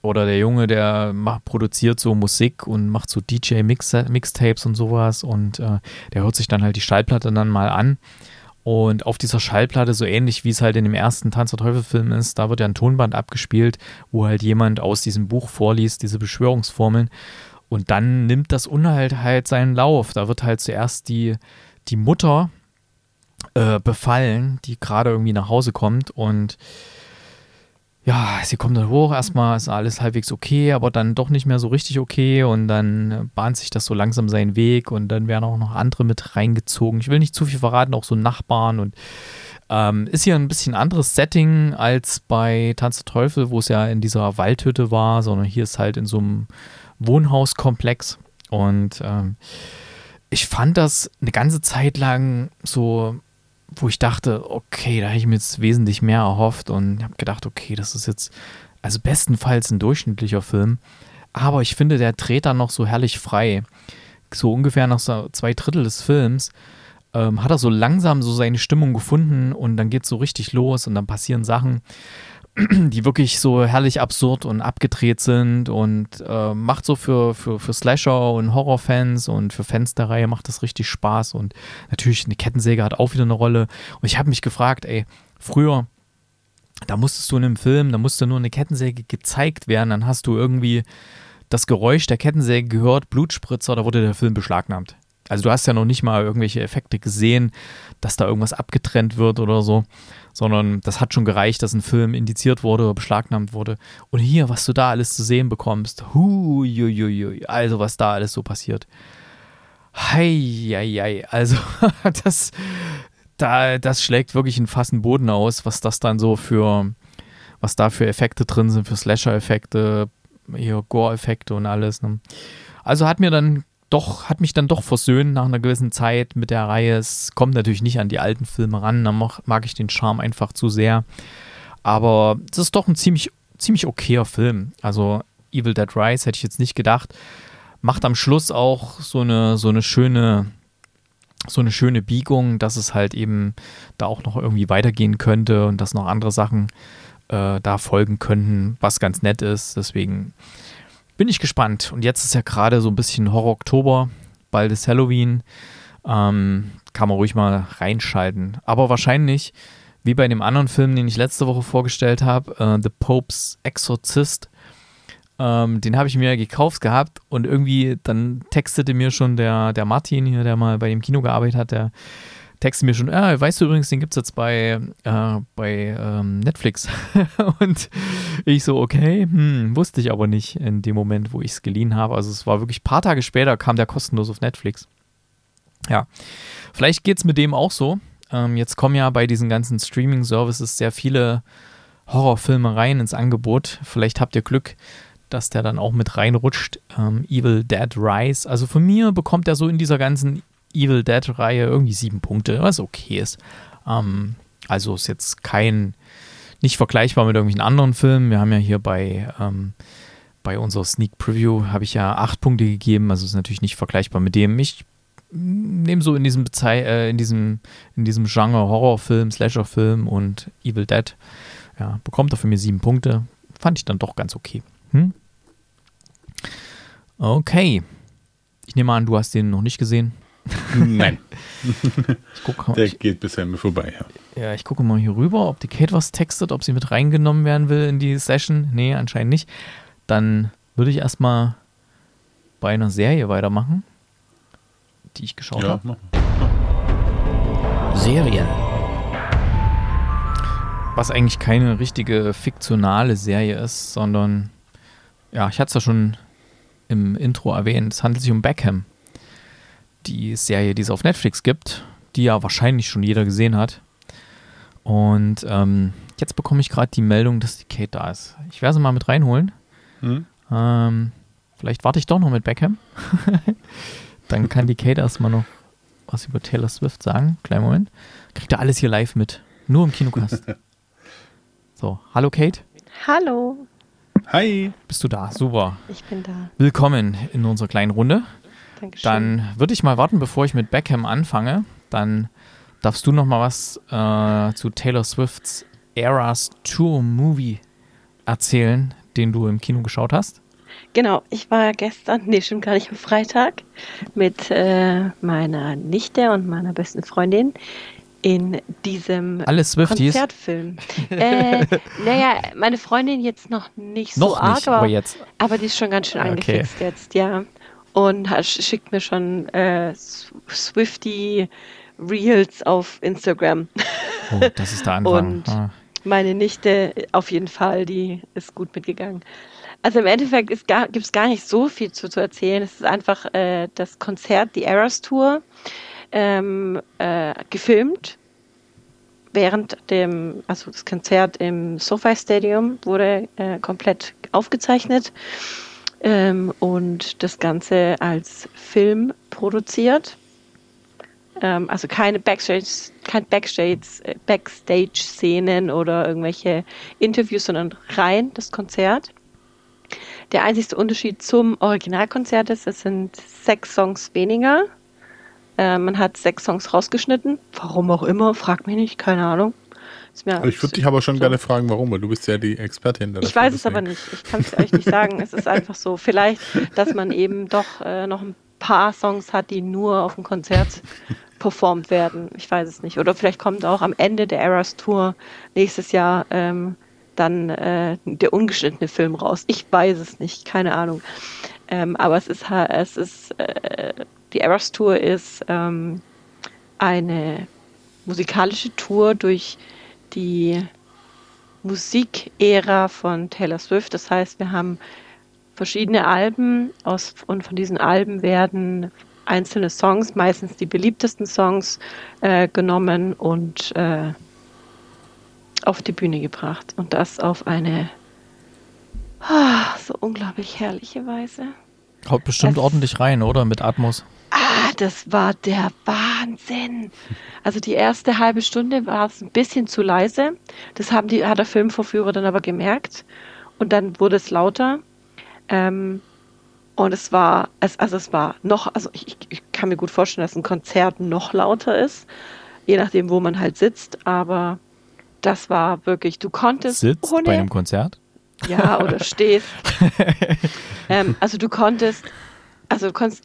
oder der Junge, der produziert so Musik und macht so DJ-Mixtapes und sowas und der hört sich dann halt die Schallplatte dann mal an. Und auf dieser Schallplatte, so ähnlich wie es halt in dem ersten Tanz der Teufel-Film ist, da wird ja ein Tonband abgespielt, wo halt jemand aus diesem Buch vorliest, diese Beschwörungsformeln. Und dann nimmt das Unheil halt seinen Lauf. Da wird halt zuerst die Mutter befallen, die gerade irgendwie nach Hause kommt. Und ja, sie kommt dann hoch. Erstmal ist alles halbwegs okay, aber dann doch nicht mehr so richtig okay. Und dann bahnt sich das so langsam seinen Weg. Und dann werden auch noch andere mit reingezogen. Ich will nicht zu viel verraten, auch so Nachbarn. Und ist hier ein bisschen anderes Setting als bei Tanz der Teufel, wo es ja in dieser Waldhütte war, sondern hier ist halt in so einem Wohnhauskomplex. Und ich fand das eine ganze Zeit lang so... wo ich dachte, okay, da hätte ich mir jetzt wesentlich mehr erhofft und habe gedacht, okay, das ist jetzt also bestenfalls ein durchschnittlicher Film, aber ich finde, der dreht dann noch so herrlich frei. So ungefähr nach so 2/3 des Films hat er so langsam so seine Stimmung gefunden und dann geht es so richtig los und dann passieren Sachen, die wirklich so herrlich absurd und abgedreht sind und macht so für Slasher und Horrorfans und für Fans der Reihe macht das richtig Spaß und natürlich eine Kettensäge hat auch wieder eine Rolle und ich habe mich gefragt, früher, da musstest du in einem Film, da musste nur eine Kettensäge gezeigt werden, dann hast du irgendwie das Geräusch der Kettensäge gehört, Blutspritzer, da wurde der Film beschlagnahmt. Also du hast ja noch nicht mal irgendwelche Effekte gesehen, dass da irgendwas abgetrennt wird oder so, sondern das hat schon gereicht, dass ein Film indiziert wurde oder beschlagnahmt wurde. Und hier, was du da alles zu sehen bekommst, also was da alles so passiert. Also das schlägt wirklich einen fassen Boden aus, was da für Effekte drin sind, für Slasher-Effekte, hier Gore-Effekte und alles. Ne? Also hat mich dann doch versöhnt nach einer gewissen Zeit mit der Reihe. Es kommt natürlich nicht an die alten Filme ran, da mag ich den Charme einfach zu sehr. Aber es ist doch ein ziemlich, ziemlich okayer Film. Also Evil Dead Rise hätte ich jetzt nicht gedacht. Macht am Schluss auch so eine schöne so eine schöne Biegung, dass es halt eben da auch noch irgendwie weitergehen könnte und dass noch andere Sachen da folgen könnten, was ganz nett ist. Deswegen bin ich gespannt. Und jetzt ist ja gerade so ein bisschen Horror-Oktober, bald ist Halloween. Kann man ruhig mal reinschalten. Aber wahrscheinlich, wie bei dem anderen Film, den ich letzte Woche vorgestellt habe, The Pope's Exorcist, den habe ich mir gekauft gehabt und irgendwie dann textete mir schon der Martin hier, der mal bei dem Kino gearbeitet hat, der textete mir schon, weißt du übrigens, den gibt es jetzt bei Netflix. Und ich so, okay, wusste ich aber nicht in dem Moment, wo ich es geliehen habe. Also es war wirklich ein paar Tage später, kam der kostenlos auf Netflix. Ja, vielleicht geht es mit dem auch so. Jetzt kommen ja bei diesen ganzen Streaming-Services sehr viele Horrorfilme rein ins Angebot. Vielleicht habt ihr Glück, dass der dann auch mit reinrutscht. Evil Dead Rise. Also von mir bekommt er so in dieser ganzen Evil Dead-Reihe irgendwie 7 Punkte, was okay ist. Also ist jetzt nicht vergleichbar mit irgendwelchen anderen Filmen. Wir haben ja hier bei unserer Sneak Preview habe ich ja 8 Punkte gegeben. Also ist natürlich nicht vergleichbar mit dem. Ich nehme so in diesem Genre Horrorfilm, Slasherfilm und Evil Dead. Ja, bekommt er für mich 7 Punkte. Fand ich dann doch ganz okay. Okay. Ich nehme an, du hast den noch nicht gesehen. Nein. Der geht bisher mir vorbei. Ja, ich gucke mal hier rüber, ob die Kate was textet, ob sie mit reingenommen werden will in die Session. Nee, anscheinend nicht. Dann würde ich erstmal bei einer Serie weitermachen, die ich geschaut habe. Serien. Was eigentlich keine richtige fiktionale Serie ist, sondern, ja, ich hatte es ja schon im Intro erwähnt, es handelt sich um Beckham. Die Serie, die es auf Netflix gibt, die ja wahrscheinlich schon jeder gesehen hat. Und jetzt bekomme ich gerade die Meldung, dass die Kate da ist. Ich werde sie mal mit reinholen. Vielleicht warte ich doch noch mit Beckham. Dann kann die Kate erstmal noch was über Taylor Swift sagen. Kleinen Moment. Kriegt ihr alles hier live mit. Nur im Kinocast. So, hallo Kate. Hallo. Hi. Bist du da? Super. Ich bin da. Willkommen in unserer kleinen Runde. Dankeschön. Dann würde ich mal warten, bevor ich mit Beckham anfange. Dann darfst du noch mal was zu Taylor Swifts Eras Tour Movie erzählen, den du im Kino geschaut hast. Genau, ich war am Freitag mit meiner Nichte und meiner besten Freundin in diesem Konzertfilm. Naja, meine Freundin jetzt noch nicht noch so arg, nicht, aber die ist schon ganz schön angefixt jetzt, ja. Und schickt mir schon Swifty Reels auf Instagram. Oh, das ist der Anfang. Und meine Nichte auf jeden Fall, die ist gut mitgegangen. Also im Endeffekt gibt es gar nicht so viel zu erzählen. Es ist einfach das Konzert, die Eras Tour, gefilmt. Während das Konzert im SoFi Stadium wurde komplett aufgezeichnet und das Ganze als Film produziert. Also keine Backstage-Szenen oder irgendwelche Interviews, sondern rein das Konzert. Der einzigste Unterschied zum Originalkonzert ist, es sind 6 Songs weniger. Man hat 6 Songs rausgeschnitten. Warum auch immer, frag mich nicht, keine Ahnung. Ich würde dich aber schon gerne fragen, warum, weil du bist ja die Expertin. Ich weiß es aber nicht, ich kann es euch nicht sagen. Es ist einfach so, vielleicht, dass man eben doch noch ein paar Songs hat, die nur auf dem Konzert performt werden. Ich weiß es nicht. Oder vielleicht kommt auch am Ende der Eras Tour nächstes Jahr dann der ungeschnittene Film raus. Ich weiß es nicht, keine Ahnung. Aber die Eras Tour ist eine musikalische Tour durch die Musikära von Taylor Swift. Das heißt, wir haben verschiedene Alben und von diesen Alben werden einzelne Songs, meistens die beliebtesten Songs, genommen und auf die Bühne gebracht und das auf eine so unglaublich herrliche Weise. Haut bestimmt ordentlich rein, oder? Mit Atmos. Das war der Wahnsinn. Also die erste halbe Stunde war es ein bisschen zu leise. Das hat der Filmvorführer dann aber gemerkt und dann wurde es lauter. Und es war noch, also ich kann mir gut vorstellen, dass ein Konzert noch lauter ist, je nachdem, wo man halt sitzt. Aber das war wirklich, du konntest... Sitzt bei einem Konzert? Ja, oder stehst. Du konntest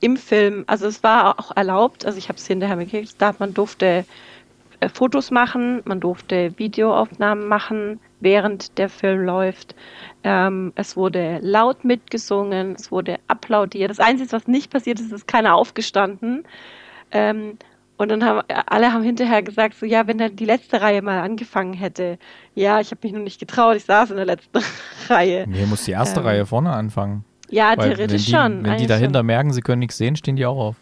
im Film, also es war auch erlaubt, also ich habe es hinterher gekriegt, man durfte Fotos machen, man durfte Videoaufnahmen machen, während der Film läuft. Es wurde laut mitgesungen, es wurde applaudiert. Das Einzige, was nicht passiert ist, ist keiner aufgestanden. Und dann haben alle hinterher gesagt, so ja, wenn dann die letzte Reihe mal angefangen hätte. Ja, ich habe mich nur nicht getraut, ich saß in der letzten Reihe. Nee, muss die erste Reihe vorne anfangen. Ja, weil theoretisch schon. Wenn die dahinter schon merken, sie können nichts sehen, stehen die auch auf.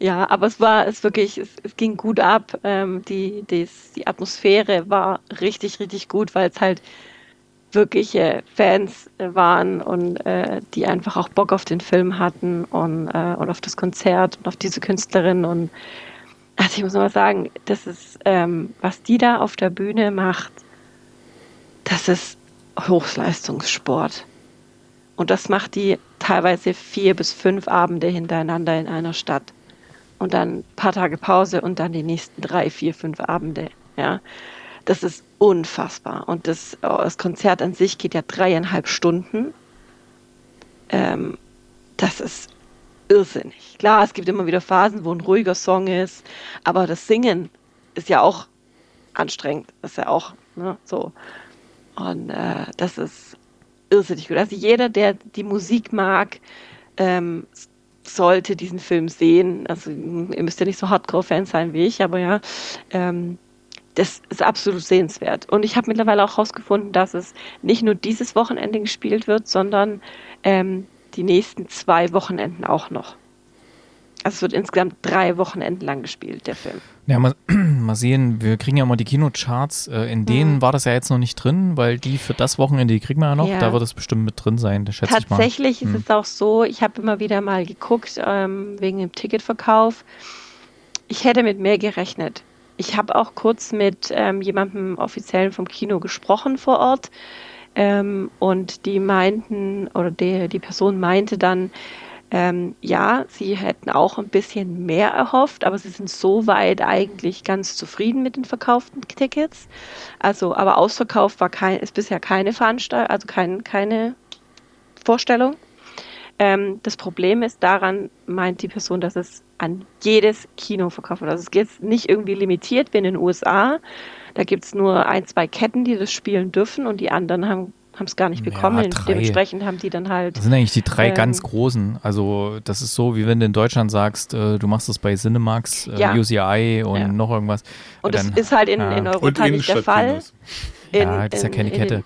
Ja, aber es ging gut ab. Die Atmosphäre war richtig, richtig gut, weil es halt wirkliche Fans waren und die einfach auch Bock auf den Film hatten und auf das Konzert und auf diese Künstlerin. Und also ich muss mal sagen, das ist, was die da auf der Bühne macht, das ist Hochleistungssport. Und das macht die teilweise 4 bis 5 Abende hintereinander in einer Stadt. Und dann ein paar Tage Pause und dann die nächsten 3, 4, 5 Abende. Ja, das ist unfassbar. Und das Konzert an sich geht ja 3,5 Stunden. Das ist irrsinnig. Klar, es gibt immer wieder Phasen, wo ein ruhiger Song ist. Aber das Singen ist ja auch anstrengend. Das ist ja auch, ne, so. Und das ist irrsinnig gut. Also jeder, der die Musik mag, sollte diesen Film sehen. Also ihr müsst ja nicht so Hardcore-Fan sein wie ich, aber ja, das ist absolut sehenswert. Und ich habe mittlerweile auch herausgefunden, dass es nicht nur dieses Wochenende gespielt wird, sondern die nächsten 2 Wochenenden auch noch. Also es wird insgesamt 3 Wochenenden lang gespielt, der Film. Ja, mal sehen, wir kriegen ja immer die Kinocharts. In denen war das ja jetzt noch nicht drin, weil die für das Wochenende, die kriegen wir ja noch, ja. Da wird es bestimmt mit drin sein, das schätze ich mal. Tatsächlich ist es auch so, ich habe immer wieder mal geguckt, wegen dem Ticketverkauf. Ich hätte mit mehr gerechnet. Ich habe auch kurz mit jemandem Offiziellen vom Kino gesprochen vor Ort. Und die meinten, oder die Person meinte dann, ja, sie hätten auch ein bisschen mehr erhofft, aber sie sind soweit eigentlich ganz zufrieden mit den verkauften Tickets. Also, aber ausverkauft ist bisher keine Veranstaltung, also keine Vorstellung. Das Problem ist daran, meint die Person, dass es an jedes Kino verkauft wird. Also es geht nicht irgendwie limitiert wie in den USA. Da gibt es nur 1, 2 Ketten, die das spielen dürfen und die anderen haben es gar nicht bekommen. Ja, dementsprechend haben die dann halt... Das sind eigentlich die 3 ganz großen. Also das ist so, wie wenn du in Deutschland sagst, du machst das bei Cinemax, UCI und noch irgendwas. Und das ist halt in Europa nicht der Fall. Das ist ja keine Kette.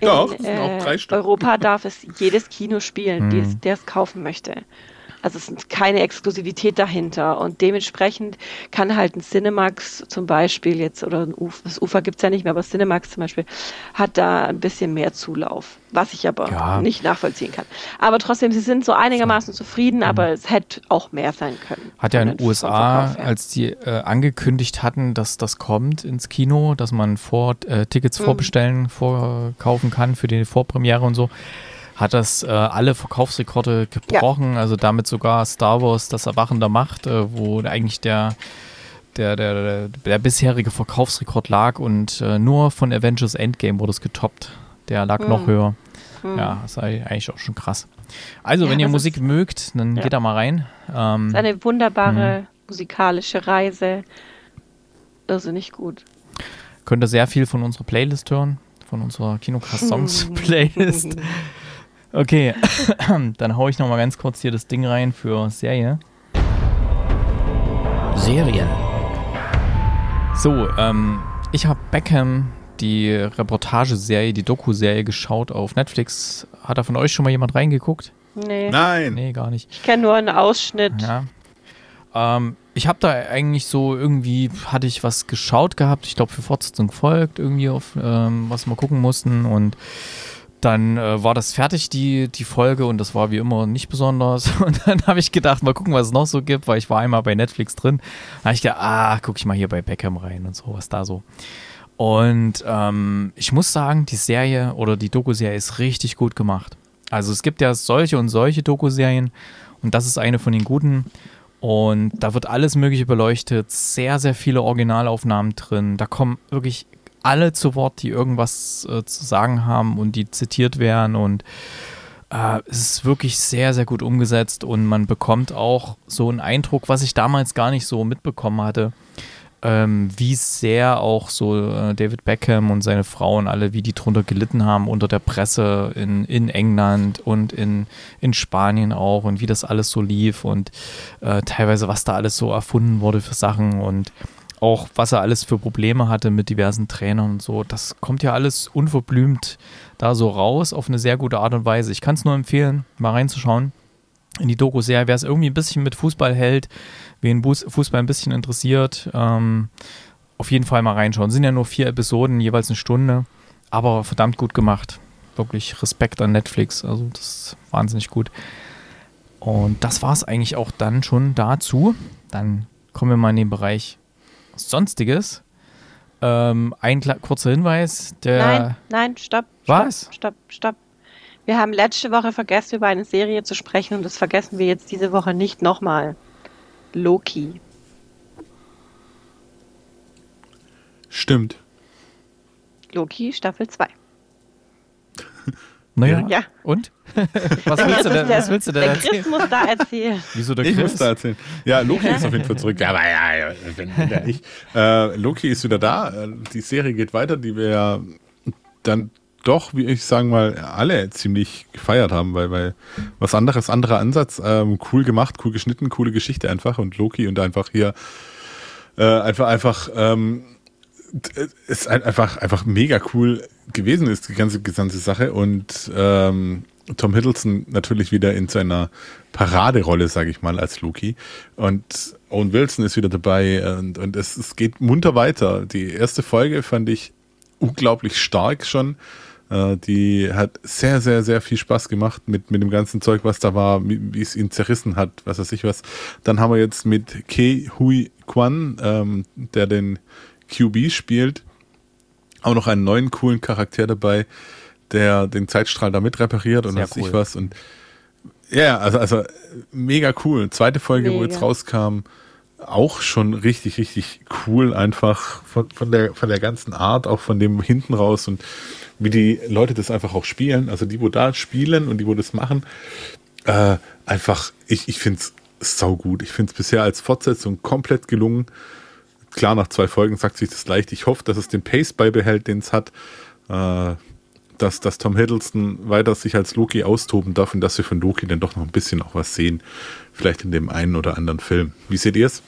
Doch, das sind auch 3 Stück. In Europa darf es jedes Kino spielen, der es kaufen möchte. Also es ist keine Exklusivität dahinter und dementsprechend kann halt ein Cinemax zum Beispiel jetzt, oder das Ufer gibt es ja nicht mehr, aber Cinemax zum Beispiel hat da ein bisschen mehr Zulauf, was ich aber nicht nachvollziehen kann. Aber trotzdem, sie sind so einigermaßen zufrieden, aber es hätte auch mehr sein können. Hat ja in den USA, als die angekündigt hatten, dass das kommt ins Kino, dass man Tickets vorkaufen kann für die Vorpremiere und so, hat das alle Verkaufsrekorde gebrochen, also damit sogar Star Wars das Erwachen der Macht, wo eigentlich der bisherige Verkaufsrekord lag und nur von Avengers Endgame wurde es getoppt. Der lag noch höher. Ja, das ist eigentlich auch schon krass. Also, wenn ihr Musik mögt, dann geht da mal rein. Das ist eine wunderbare musikalische Reise. Irrsinnig gut. Könnt ihr sehr viel von unserer Playlist hören, von unserer Kinocast-Songs-Playlist. Okay, dann hau ich nochmal ganz kurz hier das Ding rein für Serien. So, ich habe Beckham, die Reportageserie, die Doku-Serie geschaut auf Netflix. Hat da von euch schon mal jemand reingeguckt? Nee. Nein. Nee, gar nicht. Ich kenne nur einen Ausschnitt. Ja. Ich habe da eigentlich so irgendwie, hatte ich was geschaut gehabt. Ich glaube, für Fortsetzung folgt irgendwie auf, was wir gucken mussten und dann war das fertig, die Folge, und das war wie immer nicht besonders. Und dann habe ich gedacht, mal gucken, was es noch so gibt, weil ich war einmal bei Netflix drin. Da habe ich gedacht, gucke ich mal hier bei Beckham rein und so, was da so. Und ich muss sagen, die Serie oder die Doku-Serie ist richtig gut gemacht. Also es gibt ja solche und solche Doku-Serien. Und das ist eine von den guten. Und da wird alles Mögliche beleuchtet, sehr, sehr viele Originalaufnahmen drin. Da kommen wirklich alle zu Wort, die irgendwas zu sagen haben und die zitiert werden. Und es ist wirklich sehr, sehr gut umgesetzt. Und man bekommt auch so einen Eindruck, was ich damals gar nicht so mitbekommen hatte, wie sehr auch so David Beckham und seine Frau und alle, wie die drunter gelitten haben unter der Presse in England und in Spanien auch und wie das alles so lief und teilweise, was da alles so erfunden wurde für Sachen und auch, was er alles für Probleme hatte mit diversen Trainern und so. Das kommt ja alles unverblümt da so raus auf eine sehr gute Art und Weise. Ich kann es nur empfehlen, mal reinzuschauen in die Doku-Serie. Wer es irgendwie ein bisschen mit Fußball hält, wen Fußball ein bisschen interessiert, auf jeden Fall mal reinschauen. Es sind ja nur 4 Episoden, jeweils eine Stunde, aber verdammt gut gemacht. Wirklich Respekt an Netflix, also das ist wahnsinnig gut. Und das war es eigentlich auch dann schon dazu. Dann kommen wir mal in den Bereich Sonstiges. Ein kurzer Hinweis. Nein, stopp. Was? Stopp. Wir haben letzte Woche vergessen, über eine Serie zu sprechen und das vergessen wir jetzt diese Woche nicht nochmal. Loki. Stimmt. Loki, Staffel 2. Naja, ja. Und? Was willst du denn der erzählen? Der Chris muss da erzählen. Wieso der Chris? Ich muss da erzählen. Ja, Loki ist auf jeden Fall zurück. Aber ja, ich. Loki ist wieder da. Die Serie geht weiter, die wir ja dann doch, wie ich sagen mal, alle ziemlich gefeiert haben, weil was anderes, anderer Ansatz, cool gemacht, cool geschnitten, coole Geschichte einfach und Loki und einfach hier ist einfach mega cool gewesen ist, die ganze Sache und Tom Hiddleston natürlich wieder in seiner Paraderolle, sage ich mal, als Loki und Owen Wilson ist wieder dabei und es geht munter weiter. Die erste Folge fand ich unglaublich stark schon. Die hat sehr, sehr, sehr viel Spaß gemacht mit dem ganzen Zeug, was da war, wie es ihn zerrissen hat, was weiß ich was. Dann haben wir jetzt mit Ke Huy Quan, der den QB spielt, auch noch einen neuen coolen Charakter dabei, der den Zeitstrahl da mit repariert und was weiß ich was. Und ja, also mega cool. Zweite Folge, mega. Wo jetzt rauskam, auch schon richtig, richtig cool einfach von der ganzen Art, auch von dem hinten raus und wie die Leute das einfach auch spielen, also die, wo da spielen und die, wo das machen, einfach, ich finde es saugut. Ich finde es bisher als Fortsetzung komplett gelungen. Klar, nach 2 Folgen sagt sich das leicht. Ich hoffe, dass es den Pace beibehält, den es hat, dass Tom Hiddleston weiter sich als Loki austoben darf und dass wir von Loki dann doch noch ein bisschen auch was sehen. Vielleicht in dem einen oder anderen Film. Wie seht ihr es?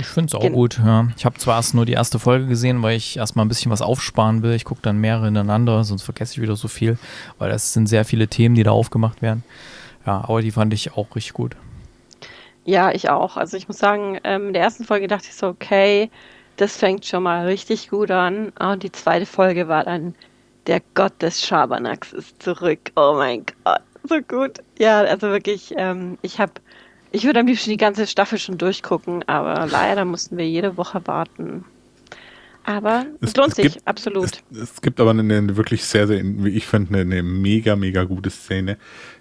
Ich finde es auch gut. Ja. Ich habe zwar erst nur die erste Folge gesehen, weil ich erstmal ein bisschen was aufsparen will. Ich gucke dann mehrere hintereinander, sonst vergesse ich wieder so viel, weil das sind sehr viele Themen, die da aufgemacht werden. Ja, aber die fand ich auch richtig gut. Ja, ich auch. Also ich muss sagen, in der ersten Folge dachte ich so, okay, das fängt schon mal richtig gut an. Und die zweite Folge war dann der Gott des Schabernacks ist zurück. Oh mein Gott, so gut. Ja, also wirklich, ich würde am liebsten die ganze Staffel schon durchgucken, aber leider mussten wir jede Woche warten. Aber es lohnt sich, absolut. Es gibt aber eine wirklich sehr, sehr, wie ich fand, eine mega, mega gute Szene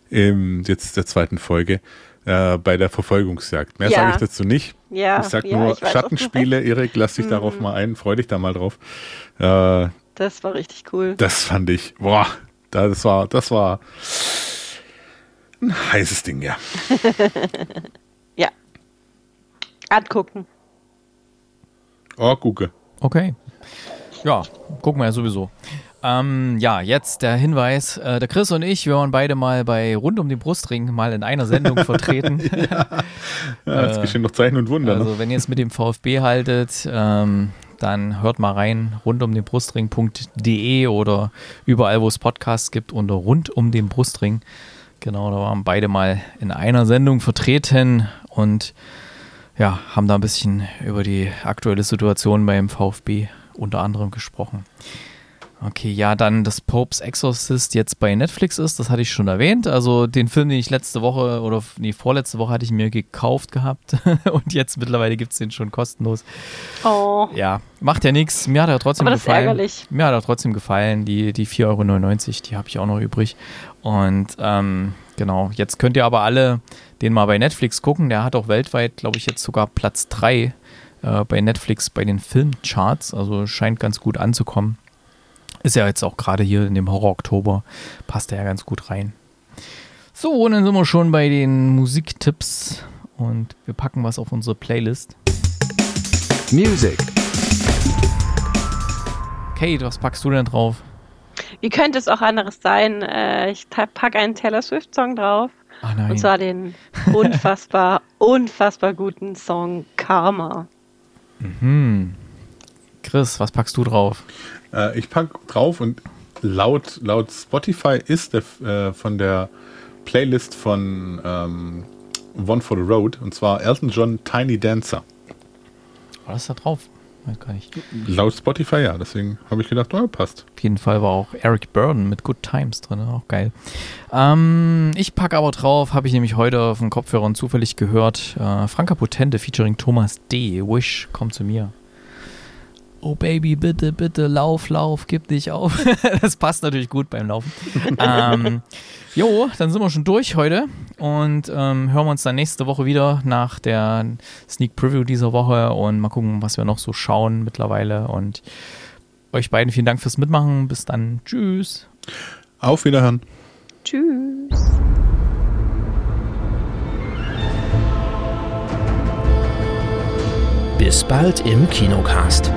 jetzt der zweiten Folge bei der Verfolgungsjagd. Mehr sage ich dazu nicht. Ja, ich sage nur, Schattenspiele, Erik, lass dich darauf mal ein, freu dich da mal drauf. Das war richtig cool. Das fand ich, boah, das war ein heißes Ding, ja. Ja. Angucken. Oh, gucke. Okay. Ja, gucken wir ja sowieso. Ja, jetzt der Hinweis, der Chris und ich, wir waren beide mal bei Rund um den Brustring mal in einer Sendung vertreten. Ja, das geschehen noch Zeichen und Wunder. Also, wenn ihr es mit dem VfB haltet, dann hört mal rein, rundumdenbrustring.de oder überall, wo es Podcasts gibt, unter Rund um den Brustring. Genau, da waren beide mal in einer Sendung vertreten und ja, haben da ein bisschen über die aktuelle Situation beim VfB unter anderem gesprochen. Okay, ja, dann, dass Popes Exorcist jetzt bei Netflix ist, das hatte ich schon erwähnt. Also den Film, den ich letzte Woche oder vorletzte Woche hatte ich mir gekauft gehabt und jetzt mittlerweile gibt es den schon kostenlos. Oh. Ja, macht ja nichts. Mir hat er trotzdem gefallen. Aber das ist ärgerlich. Mir hat er trotzdem gefallen, die 4,99 €, die habe ich auch noch übrig. Und genau, jetzt könnt ihr aber alle den mal bei Netflix gucken. Der hat auch weltweit, glaube ich, jetzt sogar Platz 3 bei Netflix bei den Filmcharts. Also scheint ganz gut anzukommen. Ist ja jetzt auch gerade hier in dem Horror-Oktober, passt er ja ganz gut rein. So, und dann sind wir schon bei den Musiktipps und wir packen was auf unsere Playlist. Music. Kate, was packst du denn drauf? Wie könnte es auch anderes sein? Ich packe einen Taylor Swift-Song drauf. Ach nein. Und zwar den unfassbar, unfassbar guten Song Karma. Mhm. Chris, was packst du drauf? Ich packe drauf und laut Spotify ist der von der Playlist von One for the Road und zwar Elton John Tiny Dancer. Was ist da drauf? Weiß gar nicht. Laut Spotify, ja. Deswegen habe ich gedacht, oh, passt. Auf jeden Fall war auch Eric Burden mit Good Times drin. Auch geil. Ich packe aber drauf, habe ich nämlich heute vom Kopfhörer und zufällig gehört, Franka Potente featuring Thomas D. Wish, komm zu mir. Oh Baby, bitte, bitte, lauf, gib dich auf. Das passt natürlich gut beim Laufen. Jo, dann sind wir schon durch heute und hören wir uns dann nächste Woche wieder nach der Sneak Preview dieser Woche und mal gucken, was wir noch so schauen mittlerweile. Und euch beiden vielen Dank fürs Mitmachen. Bis dann. Tschüss. Auf Wiederhören. Tschüss. Bis bald im Kinocast.